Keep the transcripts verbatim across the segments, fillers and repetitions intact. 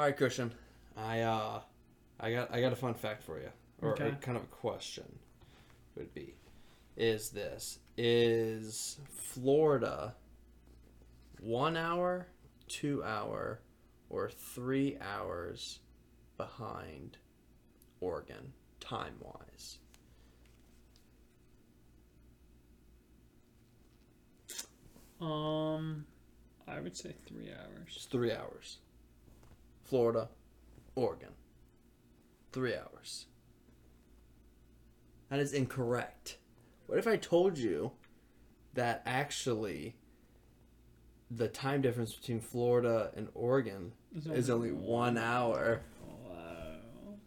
All right, Christian. I uh, I got I got a fun fact for you, or, okay. or kind of a question would be, is this is Florida one hour, two hour, or three hours behind Oregon time wise? Um, I would say three hours. It's three hours. Florida, Oregon. Three hours. That is incorrect. What if I told you that actually the time difference between Florida and Oregon only is only one hour? Wow.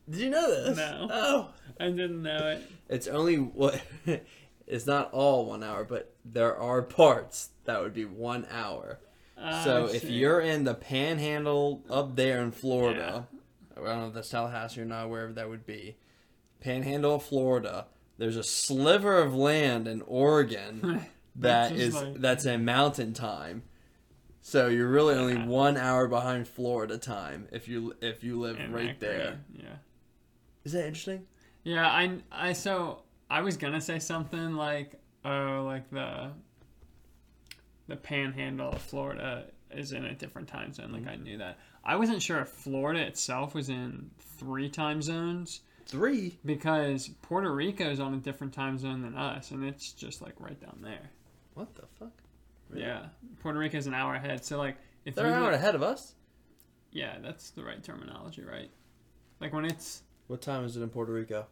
Did you know this? No. Oh. I didn't know it. It's only what... It's not all one hour, but there are parts that would be one hour. Uh, so if you're in the panhandle up there in Florida, yeah. I don't know if that's Tallahassee or not, wherever that would be, panhandle of Florida, there's a sliver of land in Oregon that is like... that's in mountain time. So you're really yeah. only one hour behind Florida time if you if you live in right there. Yeah. Is that interesting? Yeah, I, I so... I was gonna say something like, oh, like the the panhandle of Florida is in a different time zone. Like, I knew that. I wasn't sure if Florida itself was in three time zones. Three? Because Puerto Rico is on a different time zone than us, and it's just, like, right down there. What the fuck? Really? Yeah. Puerto Rico is an hour ahead. So, like, if they're an hour ahead of us? Yeah, that's the right terminology, right? Like, when it's... What time is it in Puerto Rico?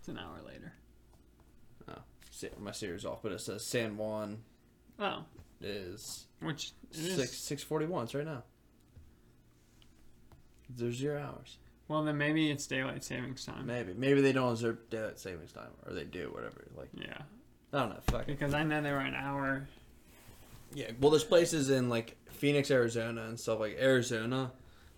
It's an hour later. My series off, but it says San Juan. Oh, is which is six six forty one. It's right now. There's zero hours. Well, then maybe it's daylight savings time. Maybe maybe they don't observe daylight savings time, or they do, whatever. Like yeah, I don't know. Fuck. Because I know they were an hour. Yeah. Well, there's places in like Phoenix, Arizona, and stuff like Arizona,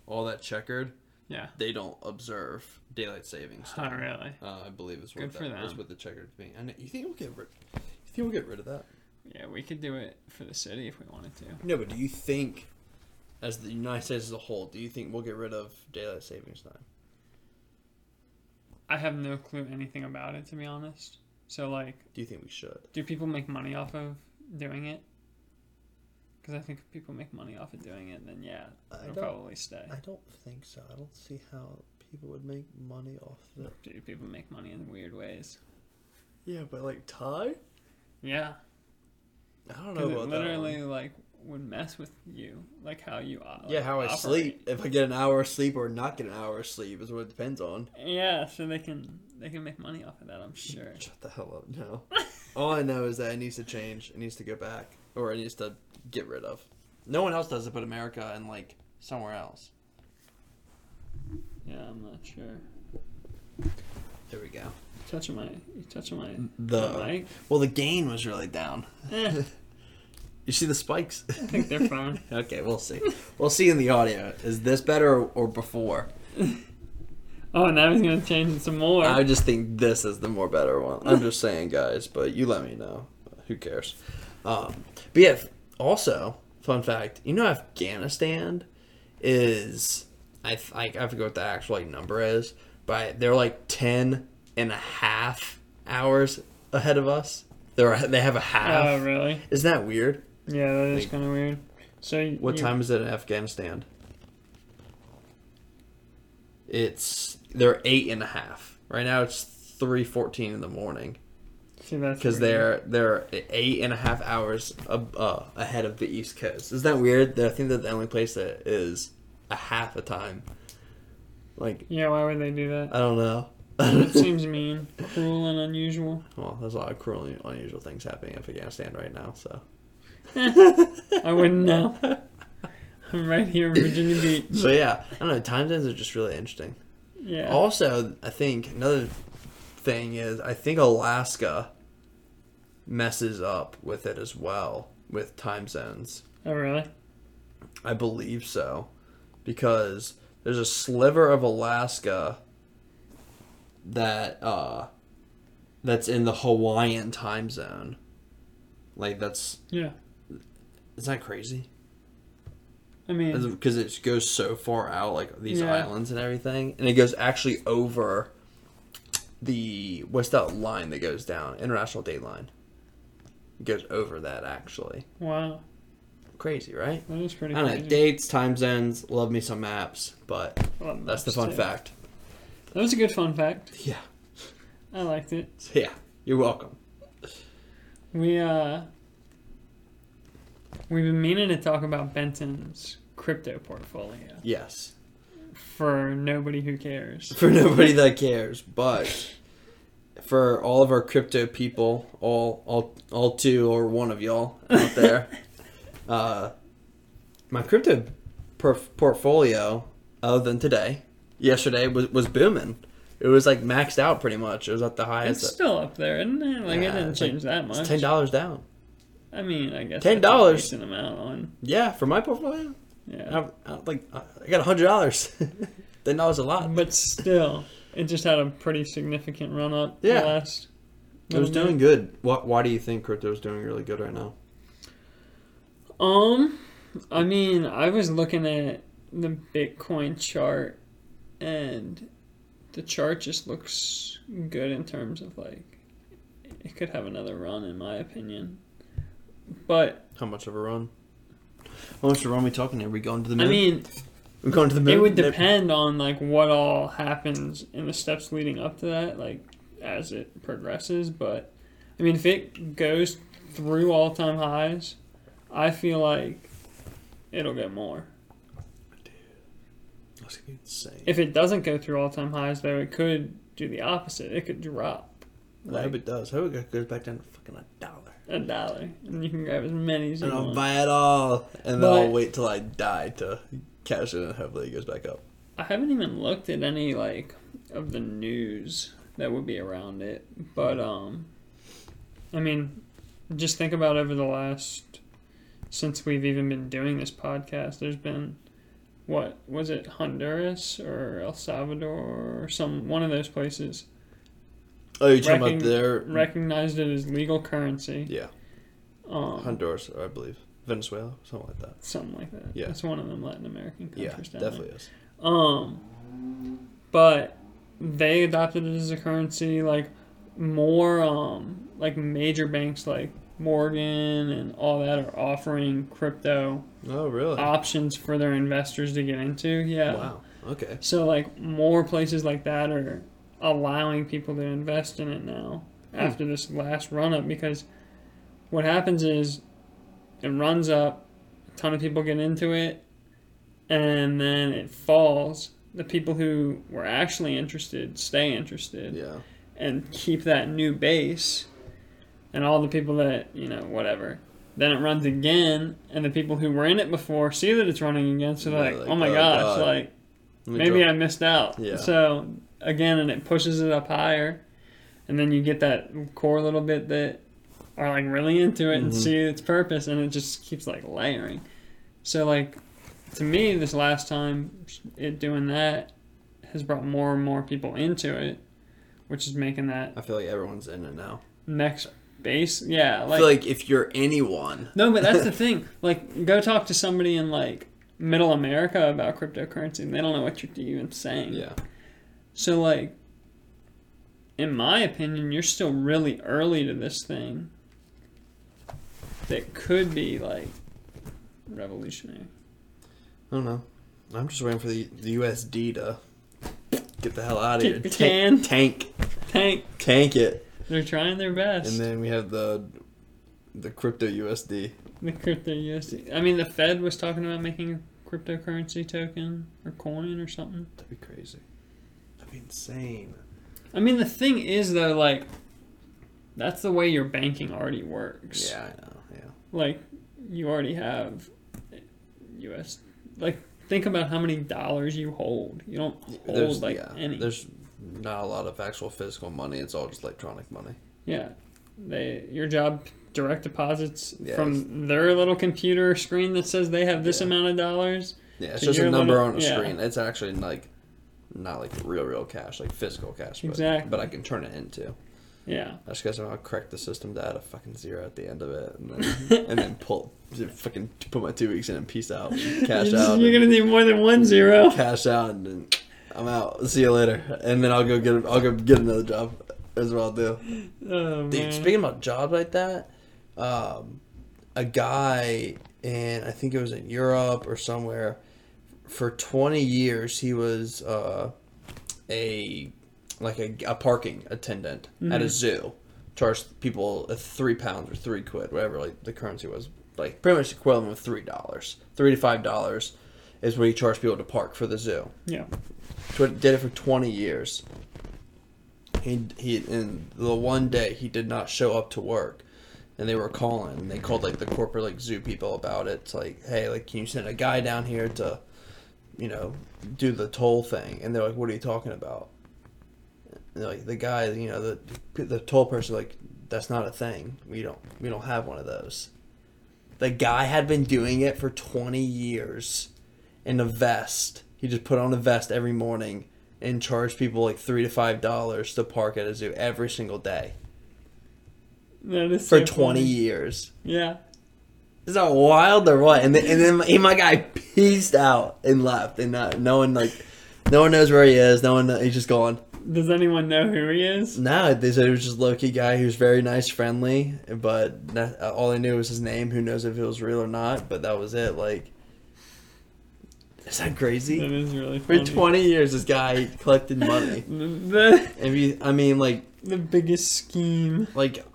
all that checkered. Yeah. They don't observe daylight savings time. Oh, really? Uh, I believe it's what that is with the checkered thing. And you think we'll get rid? You think we'll get rid of that? Yeah, we could do it for the city if we wanted to. No, but do you think, as the United States as a whole, do you think we'll get rid of daylight savings time? I have no clue anything about it, to be honest. So, like, do you think we should? Do people make money off of doing it? Because I think if people make money off of doing it, then yeah, it'll probably stay. I don't think so. I don't see how people would make money off of it. Dude, people make money in weird ways. Yeah, but like time? Yeah. I don't know about that. It literally like would mess with you, like how you uh, yeah, like, how I operate. Sleep. If I get an hour of sleep or not get an hour of sleep is what it depends on. Yeah, so they can they can make money off of that, I'm sure. Shut the hell up now. All I know is that it needs to change. It needs to go back, or it needs to get rid of. No one else does it but America and like somewhere else. Yeah, I'm not sure. There we go. Touching my, you touching my the mic? Well, the gain was really down. Eh. You see the spikes? I think they're fine. Okay, we'll see. We'll see in the audio. Is this better or, or before? Oh, now he's gonna change it some more. I just think this is the more better one. I'm just saying, guys, but you let me know. Who cares? Um, but yeah. Also, fun fact, you know Afghanistan is, I, I, I forget what the actual like, number is, but they're like ten and a half hours ahead of us. They're, they have a half. Oh, really? Isn't that weird? Yeah, that is like, kind of weird. So, what you... time is it in Afghanistan? It's, they're eight and a half. Right now it's three fourteen in the morning. Because they're they're eight and a half hours ab- uh, ahead of the East Coast. Isn't that weird? I think that's the only place that is a half a time. Like yeah, why would they do that? I don't know. It seems mean, cruel, and unusual. Well, there's a lot of cruel and unusual things happening in Afghanistan right now. So I wouldn't know. I'm right here in Virginia Beach. So yeah, I don't know. Time zones are just really interesting. Yeah. Also, I think another thing is, I think Alaska messes up with it as well with time zones. Oh, really? I believe so, because there's a sliver of Alaska that uh that's in the Hawaiian time zone. Like that's yeah. Is that crazy? I mean, because it goes so far out, like these yeah. islands and everything, and it goes actually over the what's that line that goes down? International Date Line. It goes over that actually. Wow. Crazy, right? That is pretty. I don't crazy. know dates, time zones. Love me some maps, but maps that's the fun too. fact. That was a good fun fact. Yeah. I liked it. Yeah, you're welcome. We uh, we've been meaning to talk about Benton's crypto portfolio. Yes. For nobody who cares. For nobody that cares, but for all of our crypto people, all all all two or one of y'all out there, uh, my crypto perf- portfolio, other than today, yesterday was was booming. It was like maxed out pretty much. It was at the highest. It's still up there, isn't it? Like yeah, it didn't change like, that much. It's ten dollars down. I mean, I guess ten dollars. Decent amount on. Yeah, for my portfolio. Yeah, I, I, like I got a hundred dollars. ten dollars a lot. But still, it just had a pretty significant run up. Yeah, the last it was doing good. What? Why do you think crypto is doing really good right now? Um, I mean, I was looking at the Bitcoin chart and. The chart just looks good in terms of, like, it could have another run, in my opinion. But... How much of a run? How much of a run are we talking here? Are we going to the moon? I mean... We're going to the moon? It would depend on, like, what all happens in the steps leading up to that, like, as it progresses. But, I mean, if it goes through all-time highs, I feel like it'll get more. Insane. If it doesn't go through all-time highs, though, it could do the opposite. It could drop. Like, I hope it does. I hope it goes back down to fucking a dollar. A dollar. And you can grab as many as you and want. And I'll buy it all. And but, then I'll wait till I die to cash it in and hopefully it goes back up. I haven't even looked at any, like, of the news that would be around it. But, um, I mean, just think about over the last, since we've even been doing this podcast, there's been... What was it, Honduras or El Salvador or some one of those places? Oh, you're talking Recon- about their recognized it as legal currency. Yeah, um, Honduras, I believe, Venezuela, something like that. Something like that. Yeah, it's one of them Latin American countries. Yeah, down definitely there. is. Um, but they adopted it as a currency. Like more, um, like major banks like Morgan and all that are offering crypto oh, really? options for their investors to get into. Yeah. Wow. Okay. So, like, more places like that are allowing people to invest in it now hmm. after this last run-up because what happens is it runs up, a ton of people get into it, and then it falls. The people who were actually interested stay interested yeah. and keep that new base. And all the people that, you know, whatever. Then it runs again, and the people who were in it before see that it's running again, so they're yeah, like, like, oh my oh gosh, God. like, maybe drop. I missed out. Yeah. So, again, and it pushes it up higher, and then you get that core little bit that are, like, really into it mm-hmm. and see its purpose, and it just keeps, like, layering. So, like, to me, this last time, it doing that has brought more and more people into it, which is making that... I feel like everyone's in it now. Next... Base, yeah. Like, I feel like if you're anyone. No, but that's the thing. Like, go talk to somebody in, like, middle America about cryptocurrency, and they don't know what you're even saying. Yeah. So, like, in my opinion, you're still really early to this thing that could be, like, revolutionary. I don't know. I'm just waiting for the, the U S D to get the hell out of here. Tank. Tank. Tank. Tank it. They're trying their best. And then we have the the crypto U S D. The crypto U S D. I mean, the Fed was talking about making a cryptocurrency token or coin or something. That'd be crazy. That'd be insane. I mean, the thing is, though, like, that's the way your banking already works. Yeah, I know, yeah. Like, you already have U S... Like, think about how many dollars you hold. You don't hold, there's, like, yeah, any. There's... Not a lot of actual physical money. It's all just electronic money. Yeah, they your job direct deposits yeah, from their little computer screen that says they have this yeah. amount of dollars. Yeah, it's just a number little, on a yeah. screen. It's actually like not like real, real cash, like physical cash. But, exactly. But I can turn it into. Yeah. I just guess I'm gonna correct the system to add a fucking zero at the end of it, and then and then pull fucking put my two weeks in and peace out, and cash out. You're gonna need more than one zero. Cash out and then I'm out. See you later, and then I'll go get I'll go get another job. That's what I'll do. Oh, man. Dude, speaking about jobs like that, um, a guy in I think it was in Europe or somewhere. For twenty years, he was uh, a like a, a parking attendant mm-hmm. at a zoo. Charged people a three pounds or three quid, whatever like the currency was, like pretty much equivalent of three dollars, three to five dollars, is what you charge people to park for the zoo. Yeah, so he did it for twenty years. He he, and the one day he did not show up to work. And they were calling. And they called like the corporate like zoo people about it. It's like, hey, like can you send a guy down here to, you know, do the toll thing? And they're like, what are you talking about? And like the guy, you know, the the toll person, like, that's not a thing. We don't we don't have one of those. The guy had been doing it for twenty years in a vest. He just put on a vest every morning and charged people like three to five dollars to park at a zoo every single day. That is for so twenty funny. years. Yeah. Is that wild or what? And then, and then he, my guy peaced out and left, and not, no one like, no one knows where he is. No one, he's just gone. Does anyone know who he is? No, they said he was just a low-key guy who's very nice, friendly, but not, all they knew was his name. Who knows if it was real or not? But that was it. Like, is that crazy? That is really funny. For twenty years, this guy collected money. the, if you, I mean, like the biggest scheme. Like,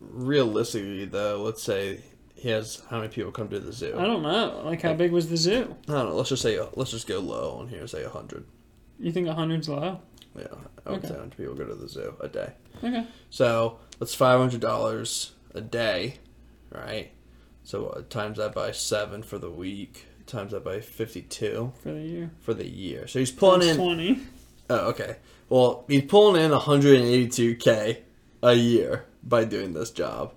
realistically, though, let's say. He has how many people come to the zoo? I don't know. Like, how like, big was the zoo? I don't know. Let's just say, let's just go low on here. Say one hundred. You think one hundred's low? Yeah. I would okay. say one hundred people go to the zoo a day. Okay. So, that's five hundred dollars a day, right? So, uh, times that by seven for the week. Times that by fifty-two. For the year. For the year. So, he's pulling times in... twenty. Oh, okay. Well, he's pulling in one hundred eighty-two K a year by doing this job.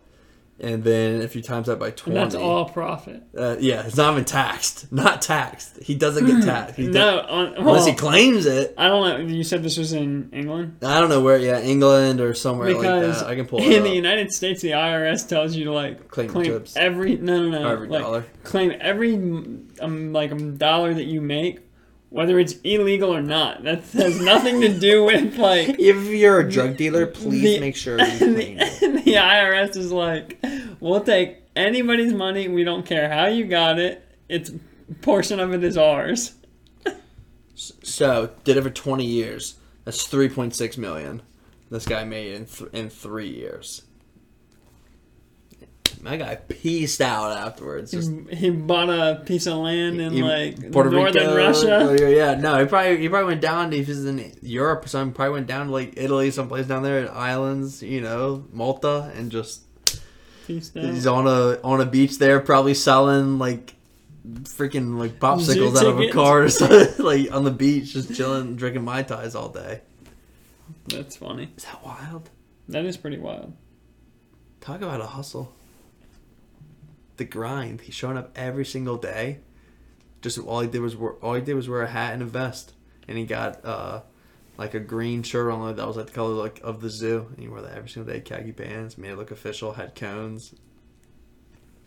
And then if you times that by twenty, and that's all profit. Uh, yeah, it's not even taxed. Not taxed. He doesn't get taxed. He no, on, well, unless he claims it. I don't know. You said this was in England. I don't know where. Yeah, England or somewhere because like that. I can pull it in up. The United States, the I R S tells you to like claim, claim every no no no every like, dollar. Claim every um, like um, dollar that you make. Whether it's illegal or not, that has nothing to do with like. If you're a drug dealer, please the, make sure you claim it. The I R S is like, we'll take anybody's money. We don't care how you got it. It's portion of it is ours. So did it for twenty years. That's three point six million. This guy made in th- in three years. My guy peaced out afterwards. Just, he bought a piece of land in he, like Puerto northern Rico, Russia. Yeah, no, he probably he probably went down. If he's in Europe or something, probably went down to like Italy, someplace down there, in islands, you know, Malta, and just peaced out. He's on a on a beach there, probably selling like freaking like popsicles out of a car or something, like on the beach, just chilling, drinking Mai Tais all day. That's funny. Is that wild? That is pretty wild. Talk about a hustle. The grind. He's showing up every single day. Just all he did was wear, all he did was wear a hat and a vest, and he got uh, like a green shirt on that was like the color like of the zoo, and he wore that every single day. Khaki pants, made it look official, had cones.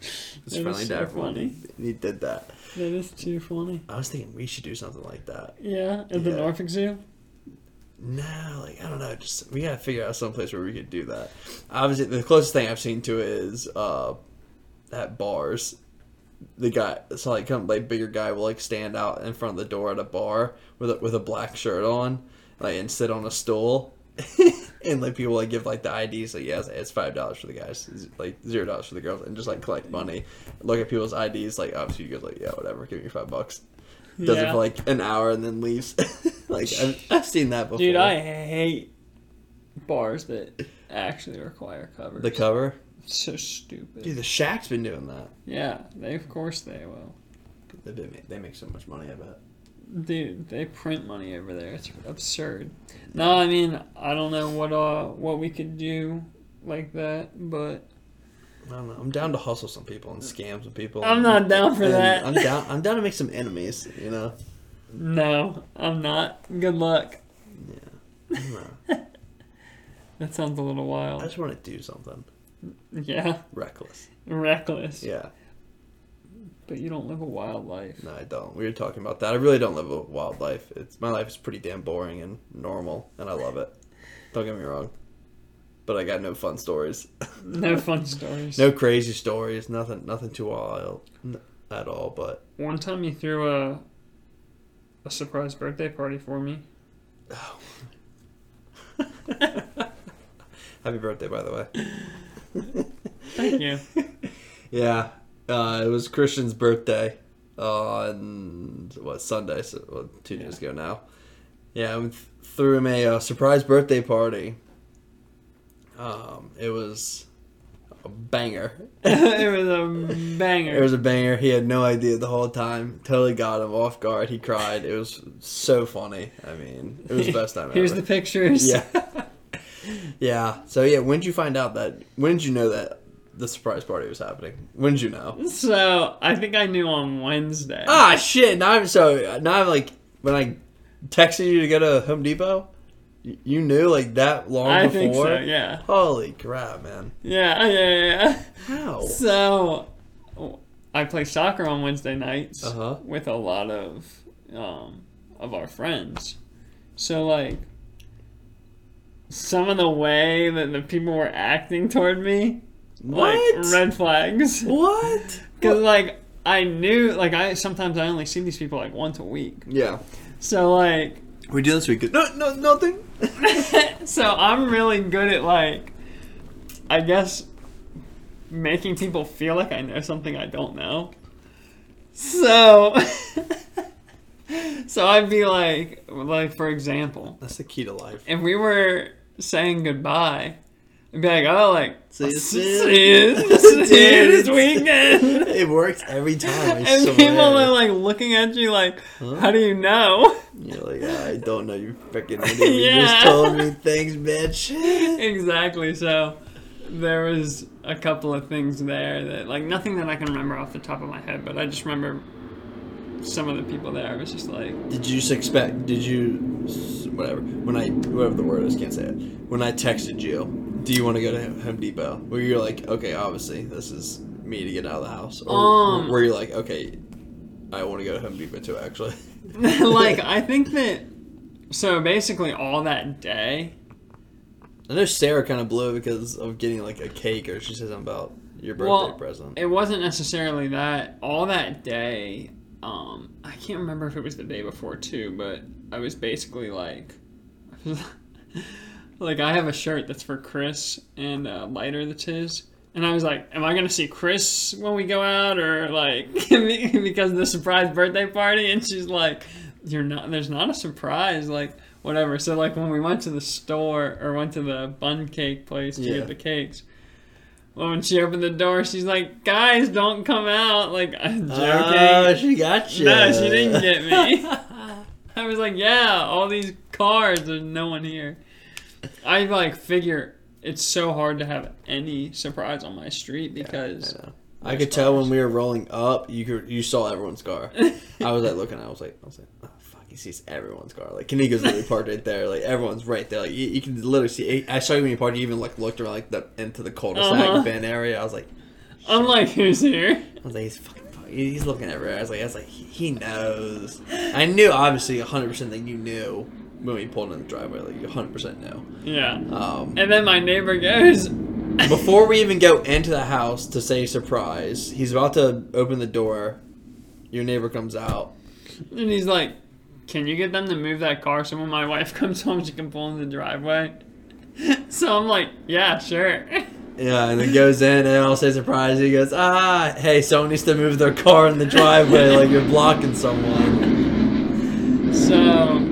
It's that friendly is so to everyone. Funny. He did that. That is too funny. I was thinking we should do something like that. Yeah, at yeah. the Norfolk Zoo. No, like I don't know. Just we gotta figure out some place where we could do that. Obviously, the closest thing I've seen to it is. Uh, At bars, the guy, so like, come like bigger guy will like stand out in front of the door at a bar with a, with a black shirt on, like and sit on a stool, and like people like give like the I Ds, like yeah, it's, it's five dollars for the guys, like zero dollars for the girls, and just like collect money, look at people's I Ds, like obviously you guys like yeah whatever, give me five bucks, does yeah. it for like an hour and then leaves, like I've, I've seen that before. Dude, I hate bars that actually require covers. The cover. So stupid. Dude, the Shaq's been doing that. Yeah, they of course they will. They make, they make so much money, I bet. Dude, they print money over there. It's absurd. No, I mean I don't know what uh what we could do like that, but I don't know. I'm down to hustle some people and scam some people. I'm not down for that. I'm down. I'm down to make some enemies. You know. No, I'm not. Good luck. Yeah. No. That sounds a little wild. I just want to do something. Yeah. Reckless. Reckless. Yeah. But you don't live a wild life. No, I don't. We were talking about that. I really don't live a wild life. It's my life is pretty damn boring and normal, and I love it. Don't get me wrong. But I got no fun stories. No fun stories. No crazy stories. Nothing. Nothing too wild at all. But one time you threw a a surprise birthday party for me. Oh. Happy birthday, by the way. Thank you. Yeah, uh, it was Christian's birthday on what Sunday, so well, two yeah. days ago now. Yeah, we th- threw him a uh, surprise birthday party. Um, it was a banger. It was a banger. It was a banger. He had no idea the whole time. Totally got him off guard. He cried. It was so funny. I mean, it was the best time Here's ever. Here's the pictures. Yeah. Yeah. So yeah, when did you find out that? When did you know that the surprise party was happening? When did you know? So I think I knew on Wednesday. Ah shit! Now I'm so now I'm like when I texted you to go to Home Depot. You knew like that long I before? I think so, yeah. Holy crap, man. Yeah, yeah, yeah. How? So, I play soccer on Wednesday nights uh-huh. with a lot of um, of our friends. So, like, some of the way that the people were acting toward me, what? Like, red flags. What? Because, like, I knew, like, I sometimes I only see these people, like, once a week. Yeah. So, like... We do this week. No, no, nothing. So I'm really good at like, I guess, making people feel like I know something I don't know. So, so I'd be like, like for example, that's the key to life. If we were saying goodbye, I'd be like, oh, like see you, see you this weekend. It works every time. I and swear. People are like looking at you like, huh? How do you know? You're like, I don't know, you freaking idiot. Yeah. You just told me things, bitch. Exactly. So there was a couple of things there that, like, nothing that I can remember off the top of my head, but I just remember some of the people there. I was just like, did you just expect? Did you, whatever? When I, whatever the word is, can't say it. When I texted you, do you want to go to Home Depot? Where you're like, okay, obviously this is me to get out of the house, or um, where you're like, okay, I want to go to Home Depot too, actually. Like, I think that, so basically all that day. I know Sarah kind of blew it because of getting, like, a cake, or she says something about your birthday well, present. It wasn't necessarily that. All that day, um, I can't remember if it was the day before, too, but I was basically like, like, I have a shirt that's for Chris and a lighter that's his. And I was like, am I going to see Chris when we go out, or like, because of the surprise birthday party? And she's like, you're not, there's not a surprise, like, whatever. So, like, when we went to the store, or went to the bun cake place to yeah. get the cakes, well, when she opened the door, she's like, guys, don't come out. Like, I'm joking. Oh, she got you. No, she didn't get me. I was like, yeah, all these cars, there's no one here. I, like, figure... It's so hard to have any surprise on my street because yeah, I, I could cars. Tell when we were rolling up, you could, you saw everyone's car. I was like looking, I was like, I was like, oh fuck, he sees everyone's car. Like Kanika's literally parked right there. Like everyone's right there. Like you, you can literally see. I saw you when you parked. You even like looked around like the into the cul-de-sac uh-huh. bin area. I was like, shit. I'm like, who's here? I was like, he's fucking. He's looking everywhere. I was like, I was like, he, he knows. I knew obviously one hundred percent that you knew. When we pulled in the driveway, like, you one hundred percent know. Yeah. Um, and then my neighbor goes... Before we even go into the house to say surprise, he's about to open the door. Your neighbor comes out. And he's like, can you get them to move that car so when my wife comes home, she can pull in the driveway? So I'm like, yeah, sure. Yeah, and then goes in, and I'll say surprise. He goes, ah, hey, someone needs to move their car in the driveway like you're blocking someone. So...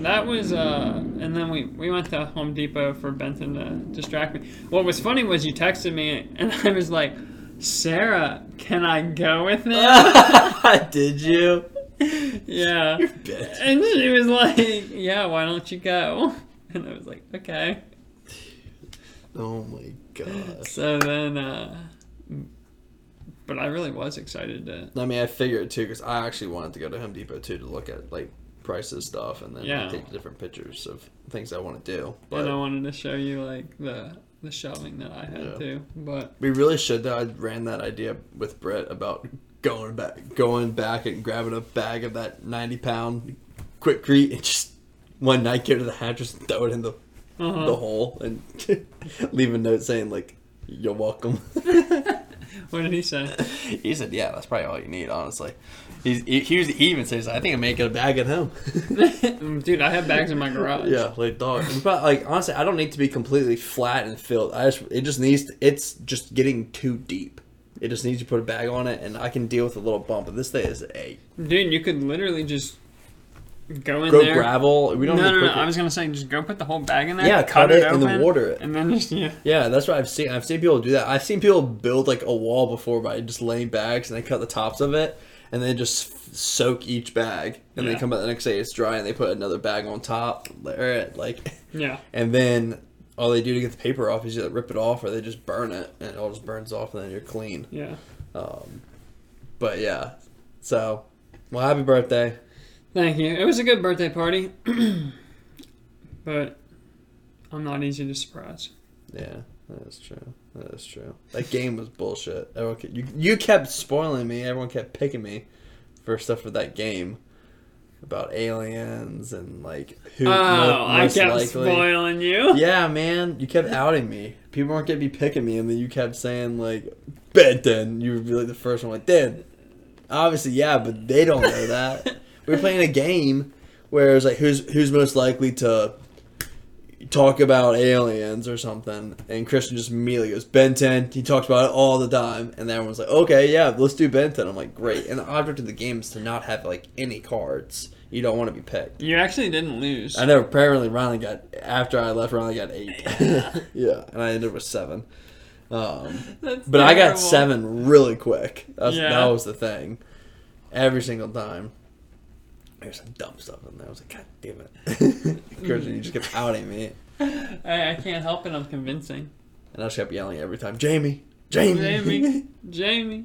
That was, uh, and then we, we went to Home Depot for Benton to distract me. What was funny was you texted me, and I was like, Sarah, can I go with him? Did you? Yeah. You bitch. And she was like, yeah, why don't you go? And I was like, okay. Oh, my God. So then, uh, but I really was excited to. I mean, I figured, too, because I actually wanted to go to Home Depot, too, to look at, like, prices stuff, and then yeah. I take different pictures of things I want to do. But and I wanted to show you like the the shelving that I had yeah. too. But we really should. I ran that idea with Brett about going back, going back and grabbing a bag of that ninety pound Quikrete and just one night get to the hatches and throw it in the uh-huh. the hole and leave a note saying like, "You're welcome." What did he say? He said, "Yeah, that's probably all you need, honestly." He's, he, he, was, he even says, "I think I may get a bag at home." Dude, I have bags in my garage. Yeah, like dog. But like honestly, I don't need to be completely flat and filled. I just it just needs. To, it's just getting too deep. It just needs to put a bag on it, and I can deal with a little bump. But this thing is a dude. You could literally just go in go there. Go gravel. We don't. No, no, no. It. I was gonna say just go put the whole bag in there. Yeah, cut, cut it, it and then water it, and then just yeah. Yeah, that's what I've seen. I've seen people do that. I've seen people build like a wall before by just laying bags, and they cut the tops of it, and they just soak each bag, and yeah. they come out the next day it's dry, and they put another bag on top, layer it like yeah, and then. All they do to get the paper off is either rip it off or they just burn it, and it all just burns off, and then you're clean. Yeah. Um, but yeah, so well, happy birthday. Thank you. It was a good birthday party, but I'm not easy to surprise. Yeah, that's true. That's true. That game was bullshit. Everyone kept, you you kept spoiling me. Everyone kept picking me for stuff for that game. About aliens and like who oh, most likely. I kept likely. spoiling you. Yeah, man, you kept outing me. People weren't gonna be picking me, and then you kept saying like, "Benton." You would be like the first one, like, "Then, obviously, yeah, but they don't know that." We were playing a game where it was like, "Who's who's most likely to talk about aliens or something?" And Christian just immediately goes, "Benton." He talks about it all the time, and everyone's like, "Okay, yeah, let's do Benton." I'm like, "Great." And the object of the game is to not have like any cards. You don't want to be picked. You actually didn't lose. I know. Apparently, Riley got after I left. Riley got eight. Yeah, yeah, and I ended up with seven. Um, That's but terrible. I got seven really quick. That's, yeah. That was the thing. Every single time. There's some dumb stuff in there. I was like, "God damn it!" Christian, you just kept outing me. I, I can't help it. I'm convincing. And I just kept yelling every time, "Jamie, Jamie, Jamie, Jamie."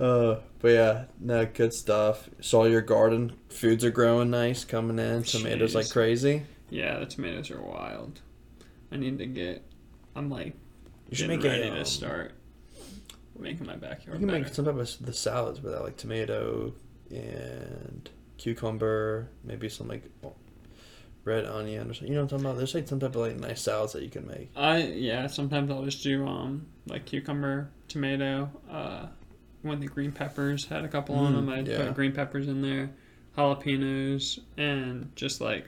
Uh, but yeah, no, good stuff. Saw your garden. Foods are growing nice, coming in. Jeez. Tomatoes like crazy. Yeah, the tomatoes are wild. I need to get. I'm like, you should make ready it, um, to start making my backyard. You can better. Make some type of the salads with that, like tomato and. Cucumber, maybe some like red onion or something. You know what I'm talking about? There's like some type of like nice salads that you can make. I yeah. Sometimes I'll just do um like cucumber, tomato. Uh, when the green peppers had a couple mm, on them, I'd yeah. put green peppers in there, jalapenos, and just like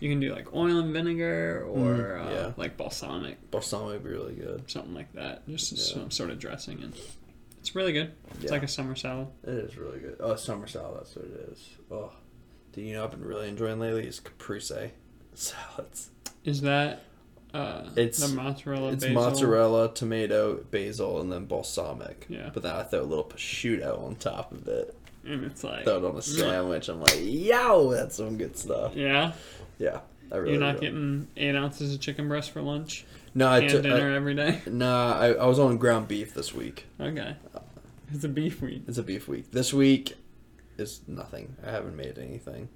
you can do like oil and vinegar or mm, yeah. uh, like balsamic. Balsamic would be really good. Something like that. Just yeah. some sort of dressing and. It's really good. It's yeah. like a summer salad. It is really good. Oh, summer salad. That's what it is. Oh, do you know I've been really enjoying lately is caprese salads. Is that uh, it's the mozzarella? It's basil? Mozzarella, tomato, basil, and then balsamic. Yeah. But then I throw a little prosciutto on top of it. And it's like throw it on a sandwich. Yeah. I'm like, yo, that's some good stuff. Yeah. Yeah. I really You're not enjoy. Getting eight ounces of chicken breast for lunch. No, I took dinner I, every day. No, nah, I, I was on ground beef this week. Okay, it's a beef week. It's a beef week. This week is nothing. I haven't made anything.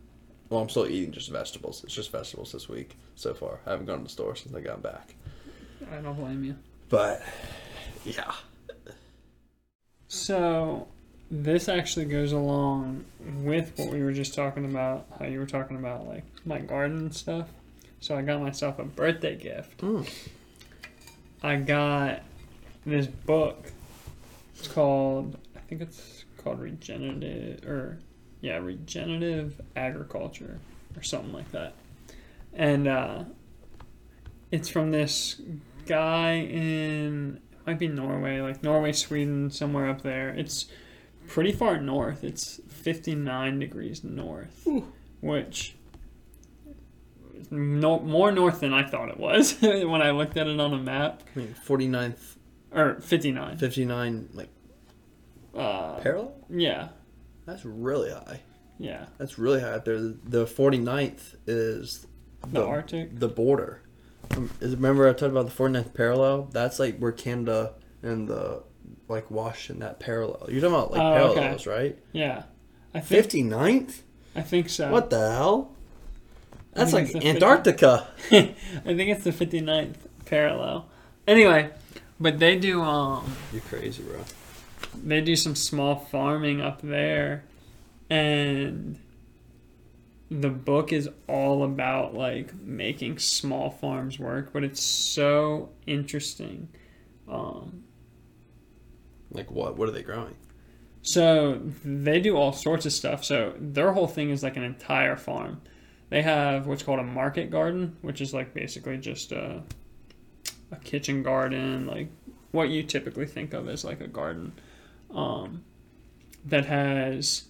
Well, I'm still eating just vegetables. It's just vegetables this week so far. I haven't gone to the store since I got back. I don't blame you. But yeah. So this actually goes along with what we were just talking about. How you were talking about like my garden and stuff. So I got myself a birthday gift. Mm. I got this book. It's called, I think it's called Regenerative, or yeah, Regenerative Agriculture, or something like that. And uh, it's from this guy in, it might be Norway, like Norway, Sweden, somewhere up there. It's pretty far north. It's fifty-nine degrees north, Ooh. Which... No, more north than I thought it was when I looked at it on a map. I mean, forty-ninth or fifty-nine. fifty-nine, like uh, parallel. Yeah, that's really high. Yeah, that's really high up there. The forty-ninth is the, the Arctic, the border. Um, is remember I talked about the forty-ninth parallel? That's like where Canada and the like Washington that parallel. You're talking about like oh, parallels, okay. right? Yeah, I think fifty-ninth. I think so. What the hell? That's like Antarctica. I think it's the fifty-ninth parallel. Anyway, but they do... um. You're crazy, bro. They do some small farming up there. And the book is all about, like, making small farms work. But it's so interesting. Um, like what? What are they growing? So they do all sorts of stuff. So their whole thing is like an entire farm. They have what's called a market garden, which is like basically just a, a kitchen garden, like what you typically think of as like a garden, um, that has,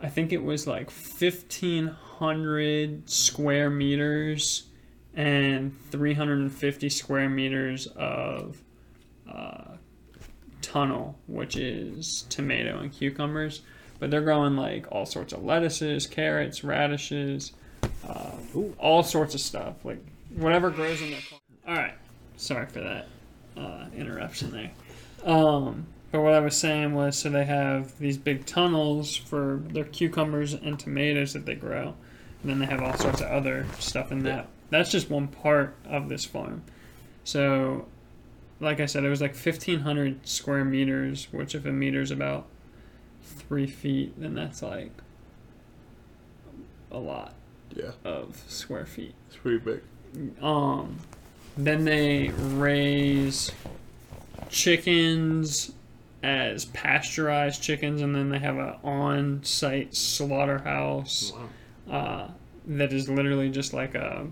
I think it was like fifteen hundred square meters and three hundred fifty square meters of uh, tunnel, which is tomato and cucumbers. But they're growing like all sorts of lettuces, carrots, radishes, uh, all sorts of stuff, like whatever grows in their farm. All right, sorry for that uh, interruption there. Um, but what I was saying was, so they have these big tunnels for their cucumbers and tomatoes that they grow, and then they have all sorts of other stuff in that. That's just one part of this farm. So, like I said, it was like fifteen hundred square meters, which if a meter is about three feet, then that's like a lot yeah. of square feet. It's pretty big. Um, then they raise chickens as pasteurized chickens, and then they have an on-site slaughterhouse wow. uh, that is literally just like a...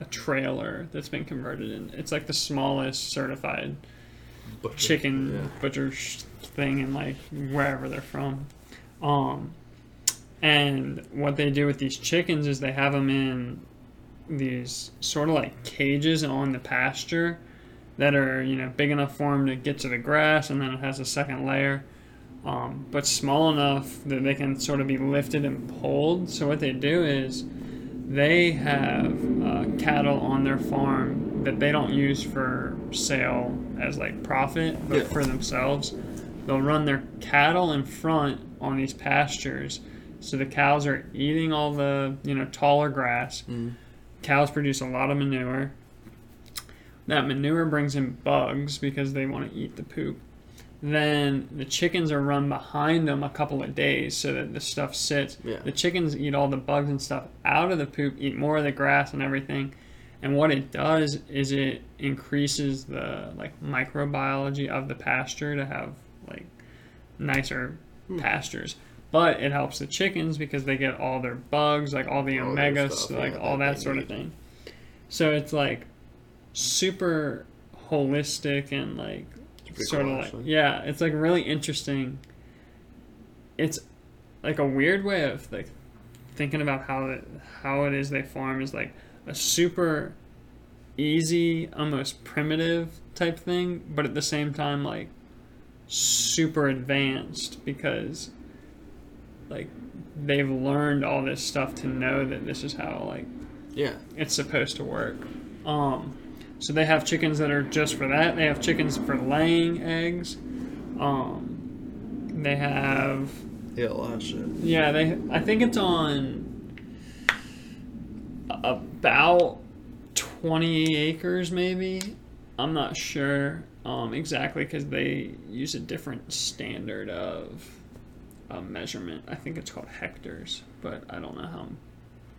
a trailer that's been converted in. It's like the smallest certified butcher, chicken yeah. butcher thing in like wherever they're from. Um, and what they do with these chickens is they have them in these sort of like cages on the pasture that are, you know, big enough for them to get to the grass, and then it has a second layer, um, but small enough that they can sort of be lifted and pulled. So what they do is they have uh, cattle on their farm that they don't use for sale as like profit, but yeah. for themselves. They'll run their cattle in front on these pastures, so the cows are eating all the, you know, taller grass. Mm. Cows produce a lot of manure. That manure brings in bugs because they want to eat the poop. Then the chickens are run behind them a couple of days so that the stuff sits. Yeah. The chickens eat all the bugs and stuff out of the poop, eat more of the grass and everything. And what it does is it increases the like microbiology of the pasture to have like nicer mm. pastures. But it helps the chickens because they get all their bugs, like all the omegas, like all that sort of thing. So it's like super holistic and like sort of like, yeah, it's like really interesting. It's like a weird way of like thinking about how it, how it is they farm is like a super easy, almost primitive type thing, but at the same time like super advanced, because like they've learned all this stuff to know that this is how like yeah it's supposed to work. Um, so they have chickens that are just for that. They have chickens for laying eggs. Um, they have... Yeah, a lot of shit. Yeah, they, I think it's on about twenty acres maybe. I'm not sure um, exactly, because they use a different standard of uh, measurement. I think it's called hectares, but I don't know how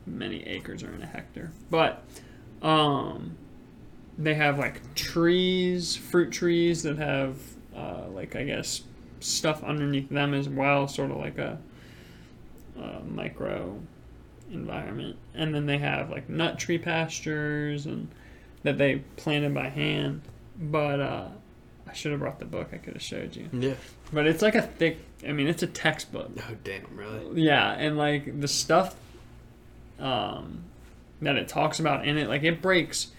many acres are in a hectare. But... Um, they have like trees, fruit trees that have uh, like, I guess, stuff underneath them as well, sort of like a, a micro environment. And then they have like nut tree pastures and that they planted by hand. But uh, I should have brought the book. I could have showed you. Yeah. But it's like a thick, I mean, it's a textbook. Oh, damn, really? Yeah, and like the stuff um, that it talks about in it, like it breaks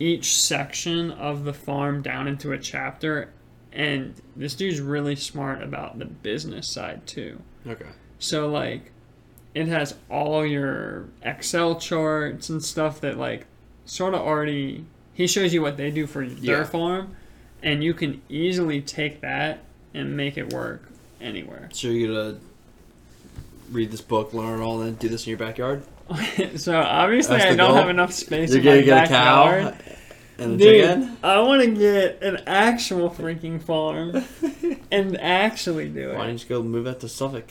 each section of the farm down into a chapter, and this dude's really smart about the business side too. Okay. So like it has all your Excel charts and stuff that like sort of already, he shows you what they do for their yeah. farm, and you can easily take that and make it work anywhere. So you get a read this book, learn all, and do this in your backyard? So obviously I don't goal. have enough space You're in my get backyard. A cow and a Dude, chicken? I want to get an actual freaking farm and actually do it. Why don't you go move out to Suffolk?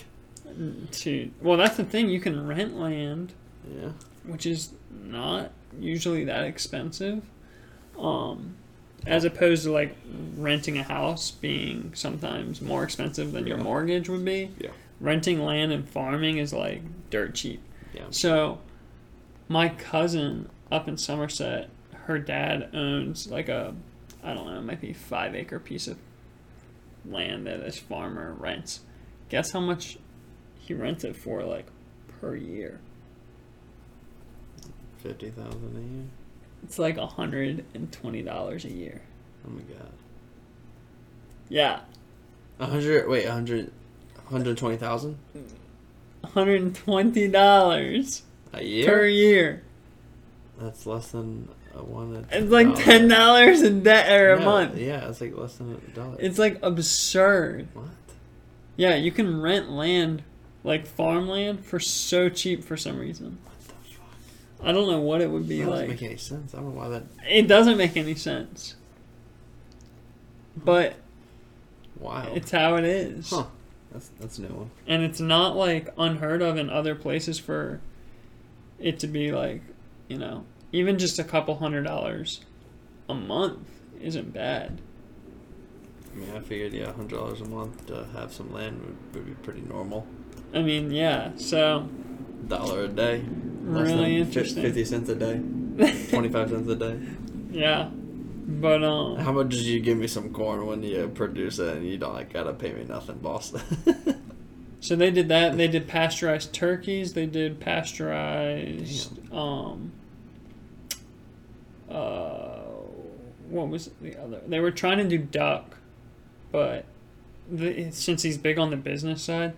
Dude, well, that's the thing. You can rent land, yeah, which is not usually that expensive, um, as opposed to like renting a house being sometimes more expensive than yeah. your mortgage would be. Yeah. Renting land and farming is like dirt cheap. Yeah. So my cousin up in Somerset, her dad owns like a, I don't know, it might be a five acre piece of land that this farmer rents. Guess how much he rents it for, like, per year? fifty thousand dollars a year? It's like one hundred twenty dollars a year. Oh my god. Yeah. one hundred wait, one hundred one hundred twenty thousand dollars? one hundred twenty dollars a year? Per year. That's less than a one. It's like ten dollars in debt or a yeah, month. Yeah, it's like less than a dollar. It's like absurd. What? Yeah, you can rent land, like farmland, for so cheap for some reason. What the fuck? I don't know what it would be like. That doesn't make any sense. I don't know why that... It doesn't make any sense. But... Wow. It's how it is. Huh. That's, that's a new one. And it's not, like, unheard of in other places for it to be, like, you know, even just a couple hundred dollars a month isn't bad. I mean, I figured, yeah, one hundred dollars a month to have some land would, would be pretty normal. I mean, yeah, so... Dollar a day. Really interesting. fifty cents a day. twenty-five cents a day. Yeah, but, um... how much did you give me some corn when you produce it and you don't, like, gotta pay me nothing, boss? So they did that. They did pasteurized turkeys. They did pasteurized, Damn. um... Uh... What was the other? They were trying to do duck. But the, since he's big on the business side,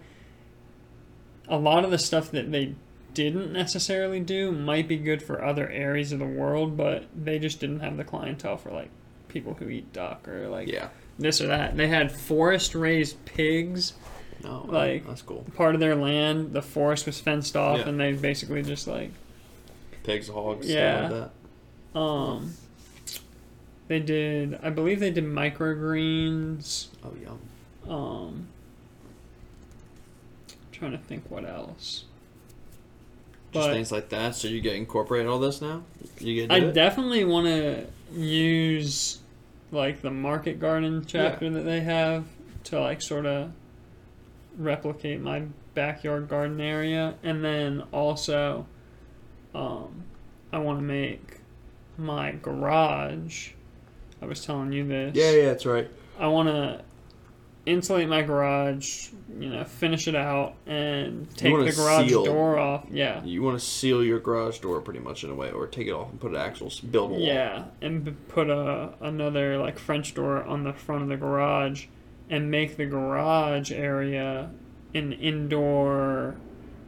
a lot of the stuff that they didn't necessarily do might be good for other areas of the world, but they just didn't have the clientele for, like, people who eat duck or, like, yeah. this or that. They had forest-raised pigs. Oh, like, that's cool. Part of their land, the forest was fenced off, yeah. and they basically just, like... Pigs, hogs, yeah. stuff like that. Um... They did, I believe they did microgreens. Oh, yum. Um, I'm trying to think what else. Just but, things like that. So you get incorporate all this now? You get. I it? definitely want to use, like, the market garden chapter yeah. that they have to, like, sort of replicate my backyard garden area. And then also, um, I want to make my garage... I was telling you this. Yeah, yeah, that's right. I want to insulate my garage, you know, finish it out, and take the garage seal. door off. Yeah. You want to seal your garage door pretty much in a way, or take it off and put an actual build wall. Yeah, and put a another like French door on the front of the garage, and make the garage area an indoor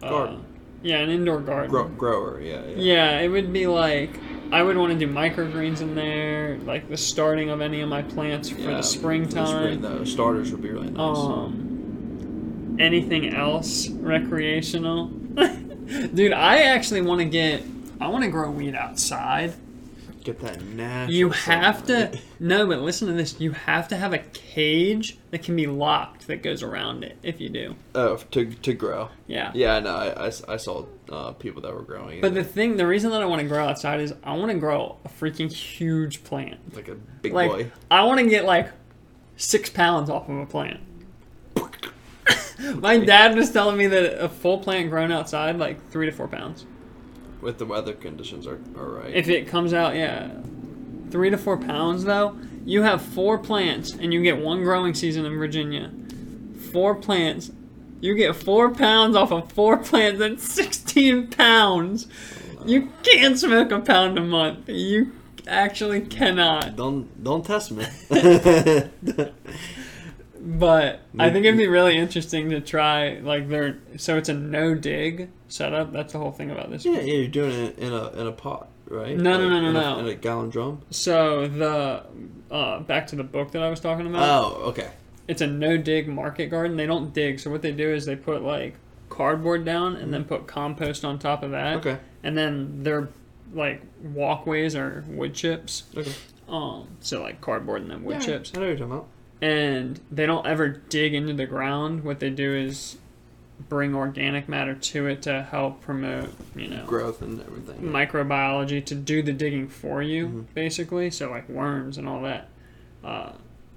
garden. Uh, yeah, an indoor garden. Gro- grower. Yeah, yeah. Yeah, it would be like. I would want to do microgreens in there, like the starting of any of my plants for yeah, the springtime. The spring, starters would be really nice. Um, anything else recreational? Dude, I actually want to get, I want to grow weed outside. Get that natural. You have sunlight. to, no, but listen to this. You have to have a cage that can be locked that goes around it if you do. Oh, to to grow. Yeah. Yeah, no, I, I, I saw uh, people that were growing. But the thing, the reason that I want to grow outside is I want to grow a freaking huge plant. Like a big like, boy. I want to get like six pounds off of a plant. My dad was telling me that a full plant grown outside, like three to four pounds. With the weather conditions are, are right. If it comes out, yeah. Three to four pounds, though. You have four plants, and you get one growing season in Virginia. Four plants. You get four pounds off of four plants. That's sixteen pounds. Oh, no. You can't smoke a pound a month. You actually cannot. Don't don't test me. But I think it'd be really interesting to try, like, they're, so it's a no-dig setup. That's the whole thing about this. Yeah, yeah, you're doing it in a in a pot, right? No, like, no, no, no, in no. A, in a gallon drum? So the, uh, back to the book that I was talking about. Oh, okay. It's a no-dig market garden. They don't dig, so what they do is they put, like, cardboard down and then put compost on top of that. Okay. And then their like walkways are wood chips. Okay. Um, so like cardboard and then wood yeah, chips. I know what you're talking about. And they don't ever dig into the ground. What they do is bring organic matter to it to help promote, you know, growth and everything. Microbiology to do the digging for you, mm-hmm. basically. So like worms and all that, uh,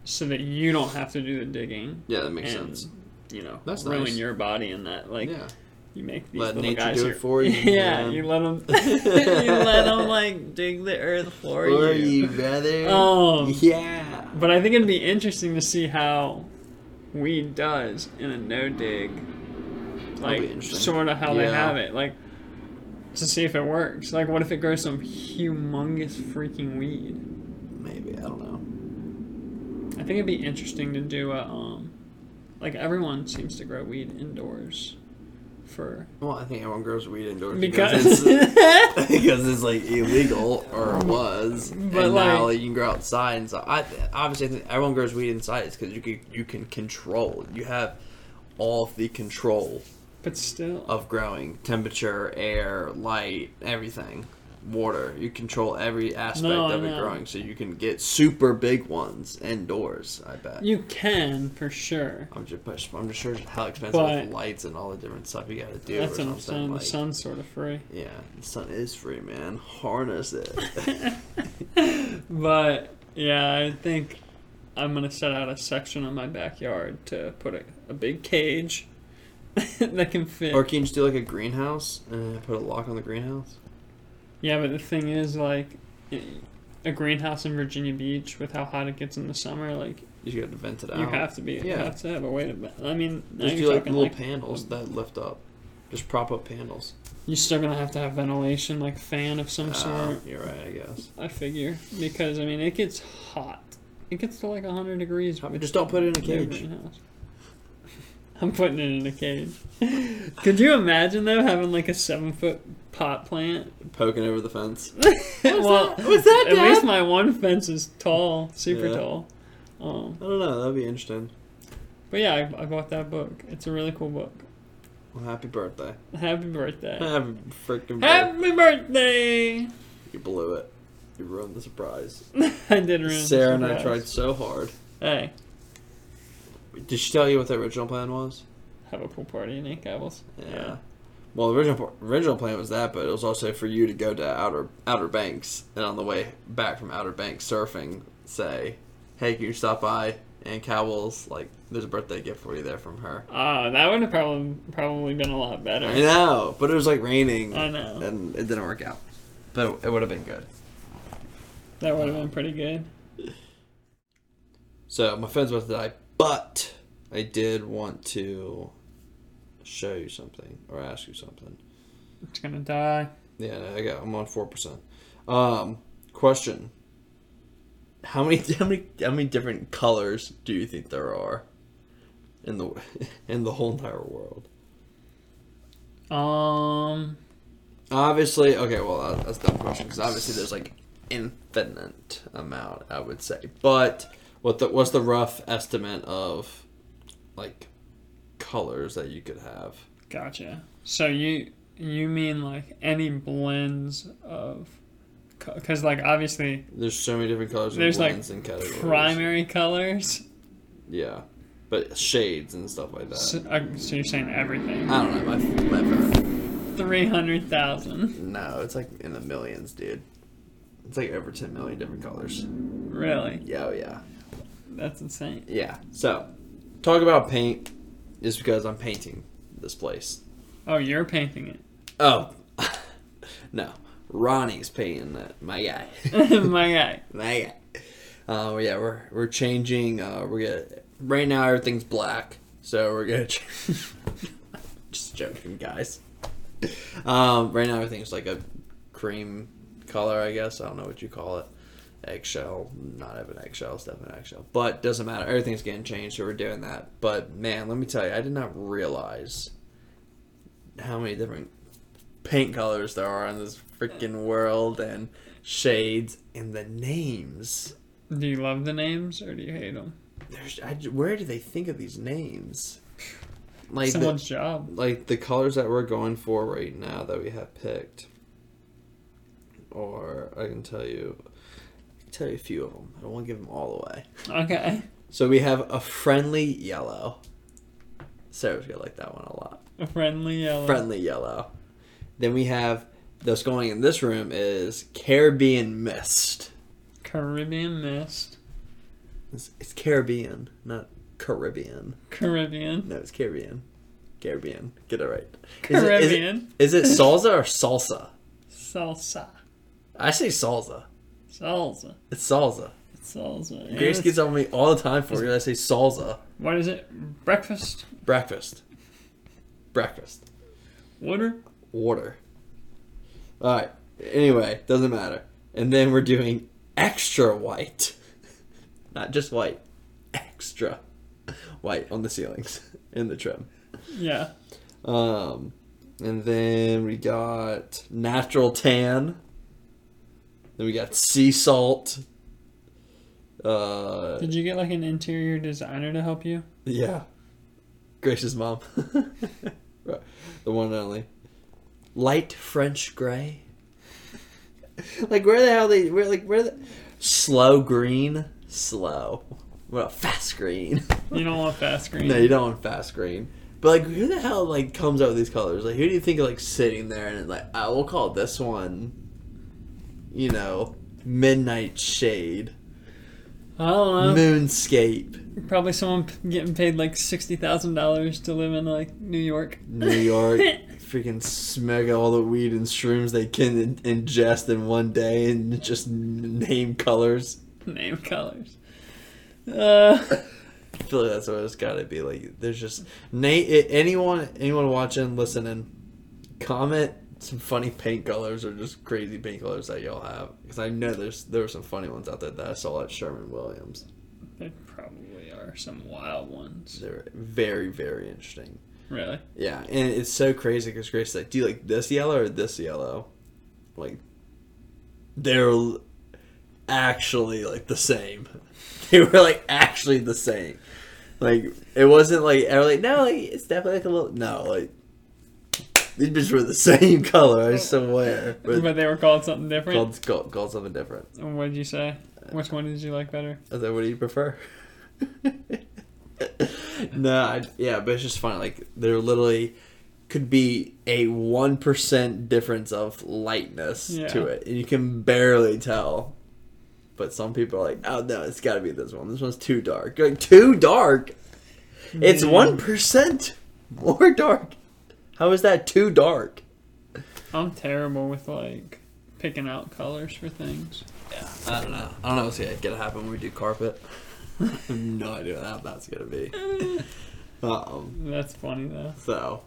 so that you don't have to do the digging. Yeah, that makes and, sense. You know, that's ruin nice. Your body and that. Like, yeah. you make these let little guys do here. It for you. Yeah, man. You let them. You let them like dig the earth for, for you. For you, brother. Um, yeah. But I think it'd be interesting to see how weed does in a no dig. Like, sort of how yeah. they have it. Like, to see if it works. Like, what if it grows some humongous freaking weed? Maybe. I don't know. I think it'd be interesting to do a, um... like, everyone seems to grow weed indoors for... Well, I think everyone grows weed indoors because... Because it's, because it's like, illegal, or was. But and like, now like, you can grow outside. And so I obviously, I think everyone grows weed inside. It's because you can, you can control. You have all of the control... But still. Of growing. Temperature, air, light, everything. Water. You control every aspect no, of no. it growing, so you can get super big ones indoors, I bet. You can, for sure. I'm just, I'm just sure how expensive but, lights and all the different stuff you gotta do. That's or what something. I'm saying. Like, the sun's sort of free. Yeah, the sun is free, man. Harness it. But, yeah, I think I'm gonna set out a section on my backyard to put a, a big cage... that can fit. Or can you just do like a greenhouse and put a lock on the greenhouse? Yeah, but the thing is, like, a greenhouse in Virginia Beach with how hot it gets in the summer, like, you just got to vent it out. You have to be. Yeah. You have to have a way to. I mean, just do like little like, panels like, that lift up. Just prop up panels. You're still gonna have to have ventilation, like fan of some uh, sort. You're right, I guess. I figure because I mean it gets hot. It gets to like one hundred degrees. I mean, just don't put it in a cage. Greenhouse. I'm putting it in a cage. Could you imagine, though, having, like, a seven-foot pot plant? Poking over the fence. Well, that? Was that at Dad? Least my one fence is tall, super yeah. tall. Um, I don't know. That would be interesting. But, yeah, I, I bought that book. It's a really cool book. Well, happy birthday. Happy birthday. Happy freaking birthday. Happy birthday! You blew it. You ruined the surprise. I did ruin Sarah the surprise. Sarah and I tried so hard. Hey. Did she tell you what the original plan was? Have a pool party in Aunt Gables. Yeah. yeah. Well, the original original plan was that, but it was also for you to go to Outer Outer Banks, and on the way back from Outer Banks surfing, say, "Hey, can you stop by Aunt Gables? Like, there's a birthday gift for you there from her." Oh, that would have probably probably been a lot better. I know, but it was like raining. I know, and it didn't work out. But it, it would have been good. That would have been pretty good. So my friend's birthday. I But I did want to show you something or ask you something. It's gonna die. Yeah, I got. I'm on four percent. Um, question: How many, how many, how many different colors do you think there are in the in the whole entire world? Um. Obviously, okay. Well, that's a dumb question because obviously there's like infinite amount. I would say, but. What the, what's the rough estimate of, like, colors that you could have? Gotcha. So you you mean, like, any blends of... Because, like, obviously... There's so many different colors and blends like and categories. There's, like, primary colors. Yeah. But shades and stuff like that. So, uh, so you're saying everything. I don't know. My, my three hundred thousand. No, it's, like, in the millions, dude. It's, like, over ten million different colors. Really? Yeah, oh, yeah. That's insane. Yeah. So, talk about paint is because I'm painting this place. Oh, you're painting it. Oh. No. Ronnie's painting it. My guy. My guy. My guy. Uh, yeah, we're we're changing. Uh, we're gonna, right now, everything's black. So, we're going to... Just joking, guys. Um, right now, everything's like a cream color, I guess. I don't know what you call it. Eggshell, not have an eggshell, it's definitely an eggshell, but doesn't matter, everything's getting changed, so we're doing that. But man, let me tell you, I did not realize how many different paint colors there are in this freaking world, and shades, and the names. Do you love the names or do you hate them? There's, I, where do they think of these names? like someone's the, job. Like the colors that we're going for right now that we have picked, or I can tell you, I can tell you a few of them. I won't give them all away. Okay. So we have a friendly yellow. Sarah's gonna like that one a lot. A friendly yellow. Friendly yellow. Then we have that's going in this room is Caribbean mist. Caribbean mist. It's, it's Caribbean, not Caribbean. Caribbean. No, it's Caribbean. Caribbean. Get it right. Caribbean. Is it, is it, is it salsa or salsa? Salsa. I say salsa. Salsa. It's salsa. It's salsa. Grace it's, gets on me all the time for it. I say salsa. What is it? Breakfast. Breakfast. Breakfast. Water. Water. All right. Anyway, doesn't matter. And then we're doing extra white, not just white, extra white on the ceilings in the trim. Yeah. Um, and then we got natural tan. Then we got sea salt. Uh, Did you get like an interior designer to help you? Yeah. Grace's mom. The one and only. Light French gray. Like where the hell they where like where the slow green slow. What about fast green? You don't want fast green. No, you don't want fast green. But like who the hell like comes up with these colors? Like who do you think of like sitting there and like oh, we'll call this one, you know, midnight shade. I don't know. Moonscape. Probably someone getting paid like sixty thousand dollars to live in like New York. New York. Freaking smack all the weed and shrooms they can ingest in one day and just name colors. Name colors. Uh, I feel like that's what it's got to be like. There's just Nate. Anyone, anyone watching, listening, comment some funny paint colors or just crazy paint colors that y'all have, because I know there's there were some funny ones out there that I saw at Sherman Williams. There probably are some wild ones. They're very very interesting. Really? Yeah, and it's so crazy because Grace's like, do you like this yellow or this yellow? Like, they're actually, like, the same. They were, like, actually the same. Like, it wasn't like, I was like, no, like, it's definitely like a little, no, like, these bitches were the same color, I swear. But, but they were called something different? Called, called, called something different. And what did you say? Which one did you like better? I was like, what do you prefer? No, I, yeah, but it's just funny. Like, there literally could be a one percent difference of lightness yeah. to it, and you can barely tell. But some people are like, oh, no, it's got to be this one. This one's too dark. You're like, too dark? Man. It's one percent more dark. How is that too dark? I'm terrible with, like, picking out colors for things. Yeah, I don't know. I don't know what's going to happen when we do carpet. I have no idea how that's gonna be. Um, that's funny though. So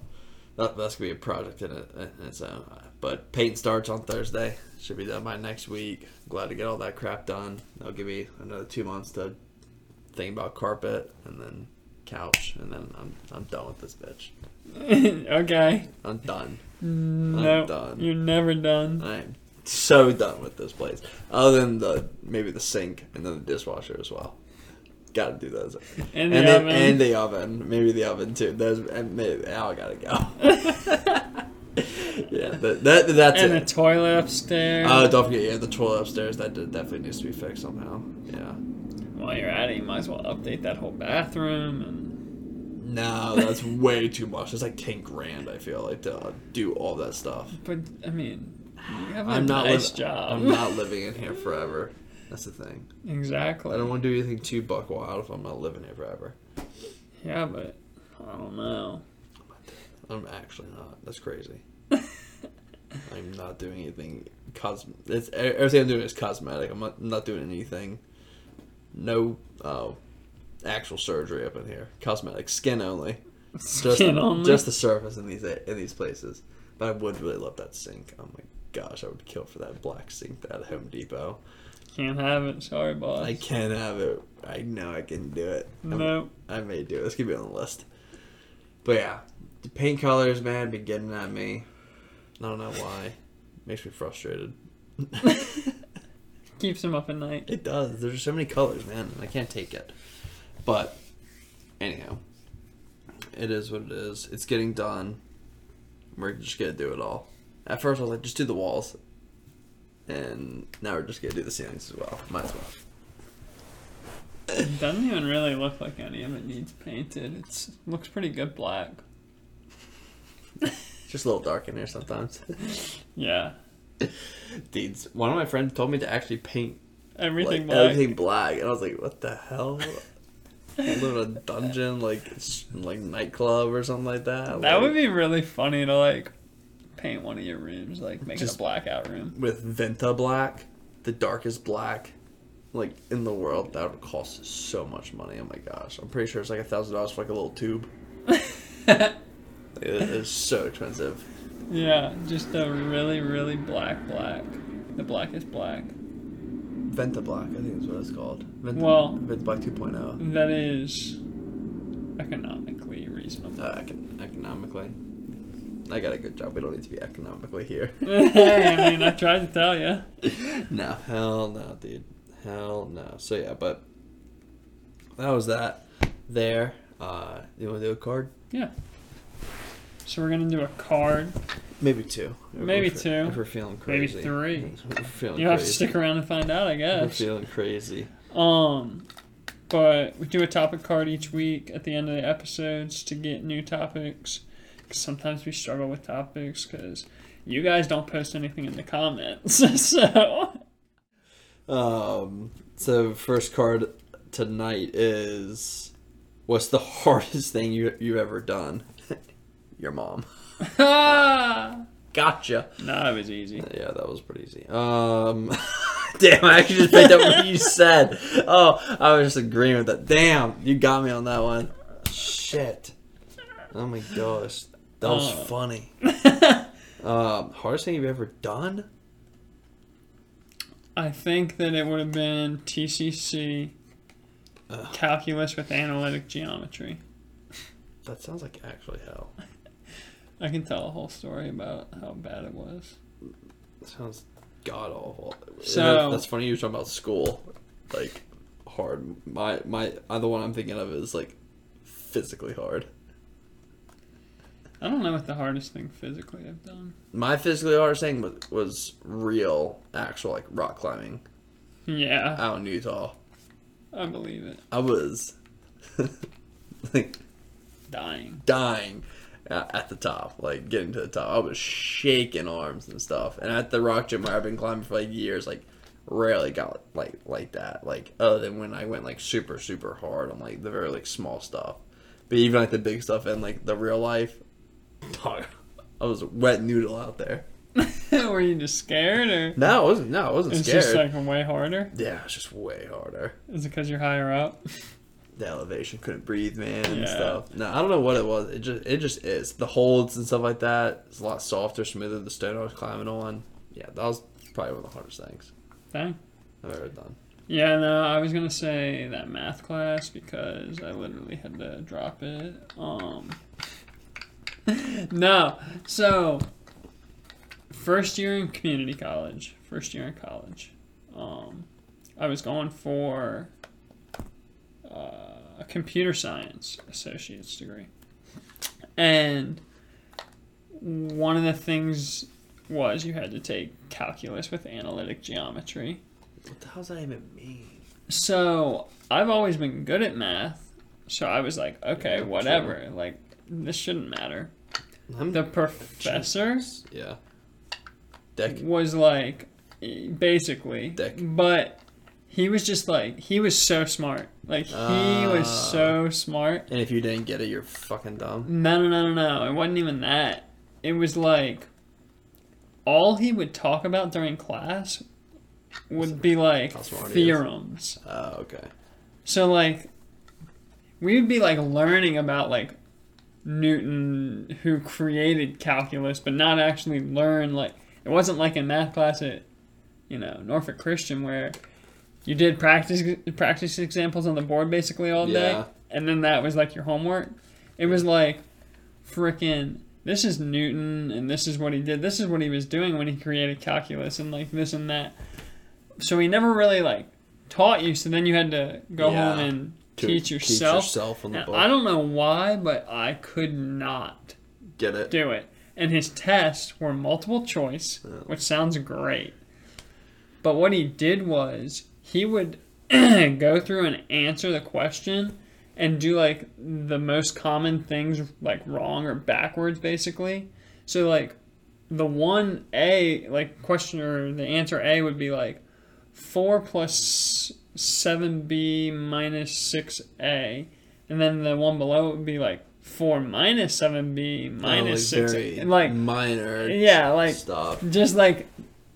that that's gonna be a project in it. And so, but paint starts on Thursday. Should be done by next week. Glad to get all that crap done. That'll give me another two months to think about carpet and then couch, and then I'm I'm done with this bitch. Okay. I'm done. No, I'm done. You're never done. I'm so done with this place. Other than the maybe the sink and then the dishwasher as well. Gotta do those. And the and oven. The, and the oven. Maybe the oven, too. Those, and maybe, oh, I gotta go. yeah, that, that, that's and it. And the toilet upstairs. Oh, don't forget, yeah, the toilet upstairs. That definitely needs to be fixed somehow. Yeah. While you're at it, you might as well update that whole bathroom. And... No, that's way too much. It's like ten grand, I feel like, to do all that stuff. But, I mean, you have a I'm nice li- job. I'm not living in here forever. That's the thing. Exactly. I don't want to do anything too buck wild if I'm not living here forever. Yeah, but I don't know. I'm actually not. That's crazy. I'm not doing anything. Cos- it's, everything I'm doing is cosmetic. I'm not, I'm not doing anything. No uh, actual surgery up in here. Cosmetic. Skin only. Skin just, only? Just the surface in these in these places. But I would really love that sink. Oh my gosh, I would kill for that black sink at Home Depot. Can't have it. Sorry, boss. I can't have it. I know I can do it. No. Nope. I may do it. It's going to be on the list. But yeah. The paint colors, man, be getting at me. I don't know why. Makes me frustrated. Keeps them up at night. It does. There's so many colors, man. I can't take it. But, anyhow. it is what it is. It's getting done. We're just going to do it all. At first, I was like, just do the walls. And now we're just going to do the ceilings as well. Might as well. It doesn't even really look like any of it needs painted. It's, it looks pretty good black. Just a little dark in here sometimes. Yeah. Dudes, one of my friends told me to actually paint everything like, black. Everything black. And I was like, what the hell? I live in a dungeon, like like nightclub or something like that. That like, would be really funny to like paint one of your rooms, like make it a blackout room with Venta Black, the darkest black, like in the world. That would cost so much money. Oh my gosh, I'm pretty sure it's like a thousand dollars for like a little tube. It is so expensive. Yeah, just a really really black black, the blackest black. Venta Black, I think is what it's called. Venta, well, Venta Black two point oh. That is economically reasonable. Uh, econ- economically, I got a good job. We don't need to be economically here. I mean, I tried to tell you. No, hell no, dude, hell no. So yeah, but that was that. There, uh, you want to do a card? Yeah. So we're gonna do a card. Maybe two. Maybe if two. If we're feeling crazy. Maybe three. We're feeling you crazy. Have to stick around and find out, I guess. We're feeling crazy. Um, but we do a topic card each week at the end of the episodes to get new topics. Because sometimes we struggle with topics because you guys don't post anything in the comments. So. Um. So first card tonight is, what's the hardest thing you you've ever done? Your mom. Gotcha. No, it was easy. Yeah, that was pretty easy. Um, damn, I actually just picked up what you said. Oh, I was just agreeing with that. Damn, you got me on that one. Shit. Oh my gosh, that was uh. funny. um, hardest thing you've ever done? I think that it would have been T C C, uh. calculus with analytic geometry. That sounds like actually hell. I can tell a whole story about how bad it was. It sounds god awful. So that's funny you were talking about school, like hard. My my the one I'm thinking of is like physically hard. I don't know what the hardest thing physically I've done. My physically hardest thing was was real actual like rock climbing. Yeah. Out in Utah. I believe it. I was like dying. Dying. At the top, like getting to the top, I was shaking arms and stuff. And at the rock gym where I've been climbing for like years, like rarely got like like that. Like other than when I went like super super hard on like the very like small stuff, but even like the big stuff and like the real life, I was a wet noodle out there. Were you just scared or no? I wasn't. No, I wasn't it's scared. It's just like way harder. Yeah, it's just way harder. Is it because you're higher up? The elevation, couldn't breathe, man, and yeah. stuff. No, I don't know what it was. It just it just is. The holds and stuff like that, it's a lot softer, smoother, the stone I was climbing on. Yeah, that was probably one of the hardest things Dang. I've ever done. Yeah, no, I was going to say that math class because I literally had to drop it. Um, no, so first year in community college, first year in college, um, I was going for... Uh, a computer science associate's degree. And one of the things was you had to take calculus with analytic geometry. What the hell does that even mean? So I've always been good at math. So I was like, okay, whatever. Like, this shouldn't matter. I'm the professor yeah. Dick. was like, basically, Dick. but... He was just like, he was so smart. Like, he uh, was so smart. And if you didn't get it, you're fucking dumb. No, no, no, no, no. It wasn't even that. It was like, all he would talk about during class would be like theorems. Oh, uh, okay. So, like, we would be like learning about like Newton, who created calculus, but not actually learn. Like, it wasn't like in math class at, you know, Norfolk Christian where. You did practice practice examples on the board basically all day, yeah. and then that was like your homework. It was like, frickin', this is Newton, and this is what he did. This is what he was doing when he created calculus, and like this and that. So he never really like taught you. So then you had to go yeah. home and to teach yourself. Teach yourself in the book. I don't know why, but I could not get it. Do it. And his tests were multiple choice, yeah. which sounds great. But what he did was he would go through and answer the question and do like the most common things like wrong or backwards basically. So like the one A, like question or the answer A would be like four plus seven B minus six A. And then the one below would be like four minus seven B minus oh, like six A. And like minor yeah, like stuff. Just like,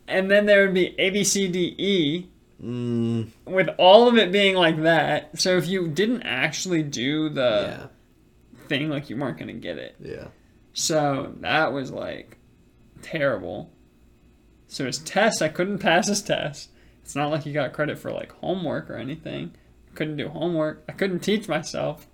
and then there would be A, B, C, D, E. Mm. With all of it being like that. So if you didn't actually do the yeah. thing, like you weren't going to get it. Yeah. So that was like terrible. So his test, I couldn't pass his test. It's not like he got credit for like homework or anything. I couldn't do homework. I couldn't teach myself.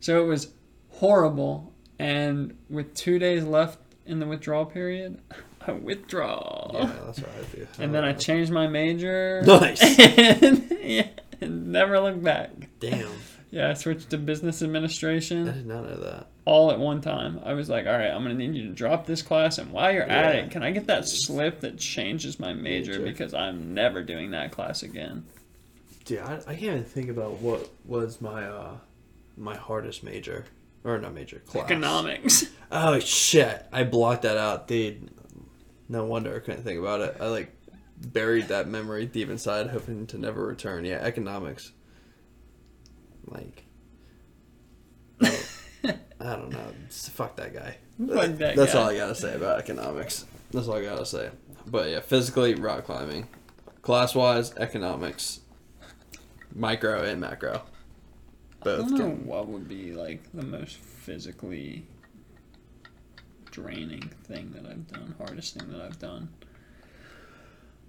So it was horrible. And with two days left in the withdrawal period... I withdraw. Yeah, that's what I do. I and then know. I changed my major. Nice. And, yeah, and never looked back. Damn. Yeah, I switched to business administration. I did not know that. All at one time. I was like, all right, I'm going to need you to drop this class. And while you're yeah. at it, can I get that slip that changes my major? major. Because I'm never doing that class again. Dude, I, I can't even think about what was my uh, my hardest major. Or not major, class. Economics. Oh, shit. I blocked that out, dude. No wonder I couldn't think about it. I, like, buried that memory deep inside, hoping to never return. Yeah, economics. Like, I don't, I don't know. Just fuck that guy. Fuck that That's guy. all I gotta say about economics. That's all I gotta say. But, yeah, physically, rock climbing. Class-wise, economics. Micro and macro. Both. I don't know can... what would be, like, the most physically... draining thing that I've done, hardest thing that I've done.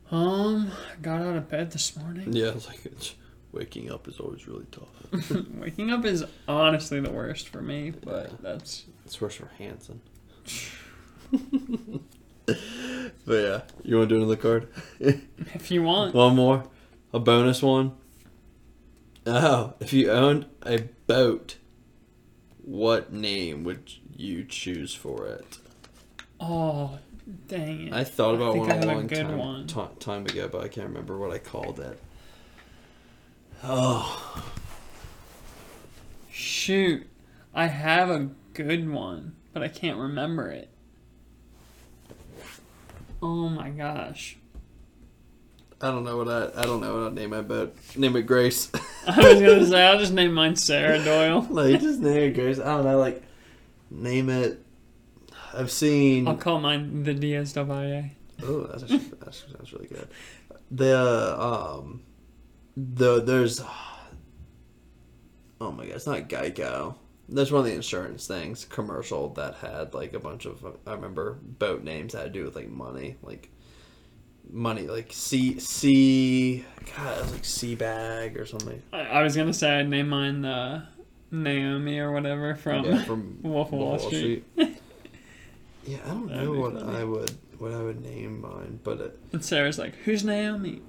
Um, got out of bed this morning. Yeah, like it's, waking up is always really tough. Waking up is honestly the worst for me, but yeah. that's it's worse for Hanson. But yeah, you want to do another card? If you want, one more, a bonus one. Oh, if you owned a boat, what name would you choose for it? Oh, dang it. I thought about I one a long a time, one. T- time ago, but I can't remember what I called it. Oh. Shoot. I have a good one, but I can't remember it. Oh my gosh. I don't know what I I don't know what I'd name my boat. Name it Grace. I was gonna say I'll just name mine Sarah Doyle. Like just name it Grace. I don't know, like name it. I've seen. I'll call mine the D S W A. Oh, that's actually, that's, that's really good. The um, the there's. Oh my god, it's not Geico. There's one of the insurance things commercial that had like a bunch of I remember boat names that had to do with like money, like. Money, like C, C, God, it was like Sea Bag or something. I, I was going to say I'd name mine uh, Naomi or whatever from, yeah, from Wolf of Wall Street. Street. Yeah, I don't That'd know what funny. I would what I would name mine, but... It, and Sarah's like, who's Naomi?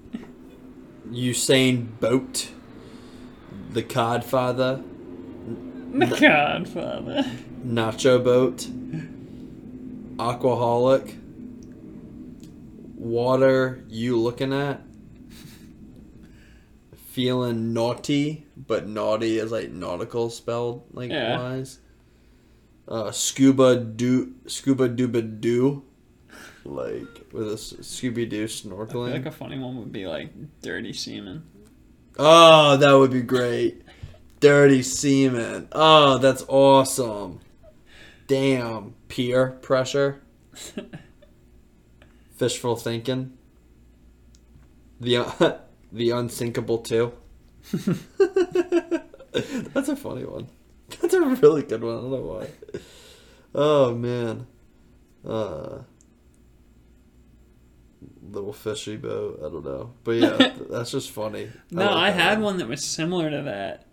Usain Boat, The Codfather. The na- Codfather. Nacho Boat, Aquaholic. Water you looking at? Feeling naughty, but naughty is like nautical spelled like yeah. wise. Uh, scuba do scuba dooba doo, like with a Scooby Doo snorkeling. I feel like a funny one would be like dirty semen. Oh, that would be great. Dirty semen. Oh, that's awesome. Damn, peer pressure. Fishful Thinking. The uh, the Unsinkable Two. That's a funny one. That's a really good one. I don't know why. Oh, man. Uh, little fishy boat. I don't know. But yeah, that's just funny. No, I, like I had one. one that was similar to that.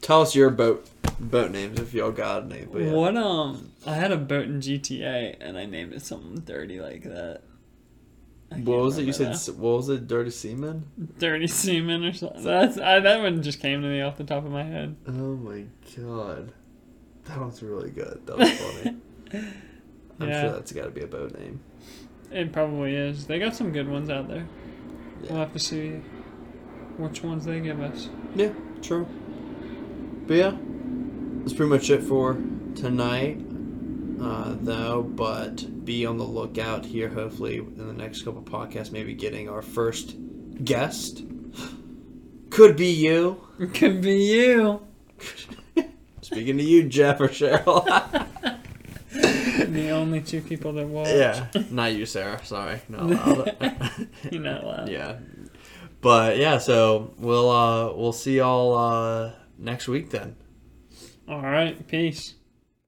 Tell us your boat boat names if y'all got any. But yeah. What, um, I had a boat in G T A and I named it something dirty like that. What was it you said? Now. What was it? Dirty Seaman? Dirty Seaman or something. That's I, that one just came to me off the top of my head. Oh my god, that one's really good. That was funny. I'm yeah. sure that's got to be a boat name. It probably is. They got some good ones out there. Yeah. We'll have to see which ones they give us. Yeah, true. But yeah, that's pretty much it for tonight. Uh, though, but be on the lookout here. Hopefully, in the next couple podcasts, maybe getting our first guest. Could be you. Could be you. Speaking to you, Jeff or Cheryl. The only two people that watch. Yeah, not you, Sarah. Sorry, not allowed. You're not allowed. Yeah, but yeah. So we'll uh, we'll see y'all uh, next week then. All right. Peace.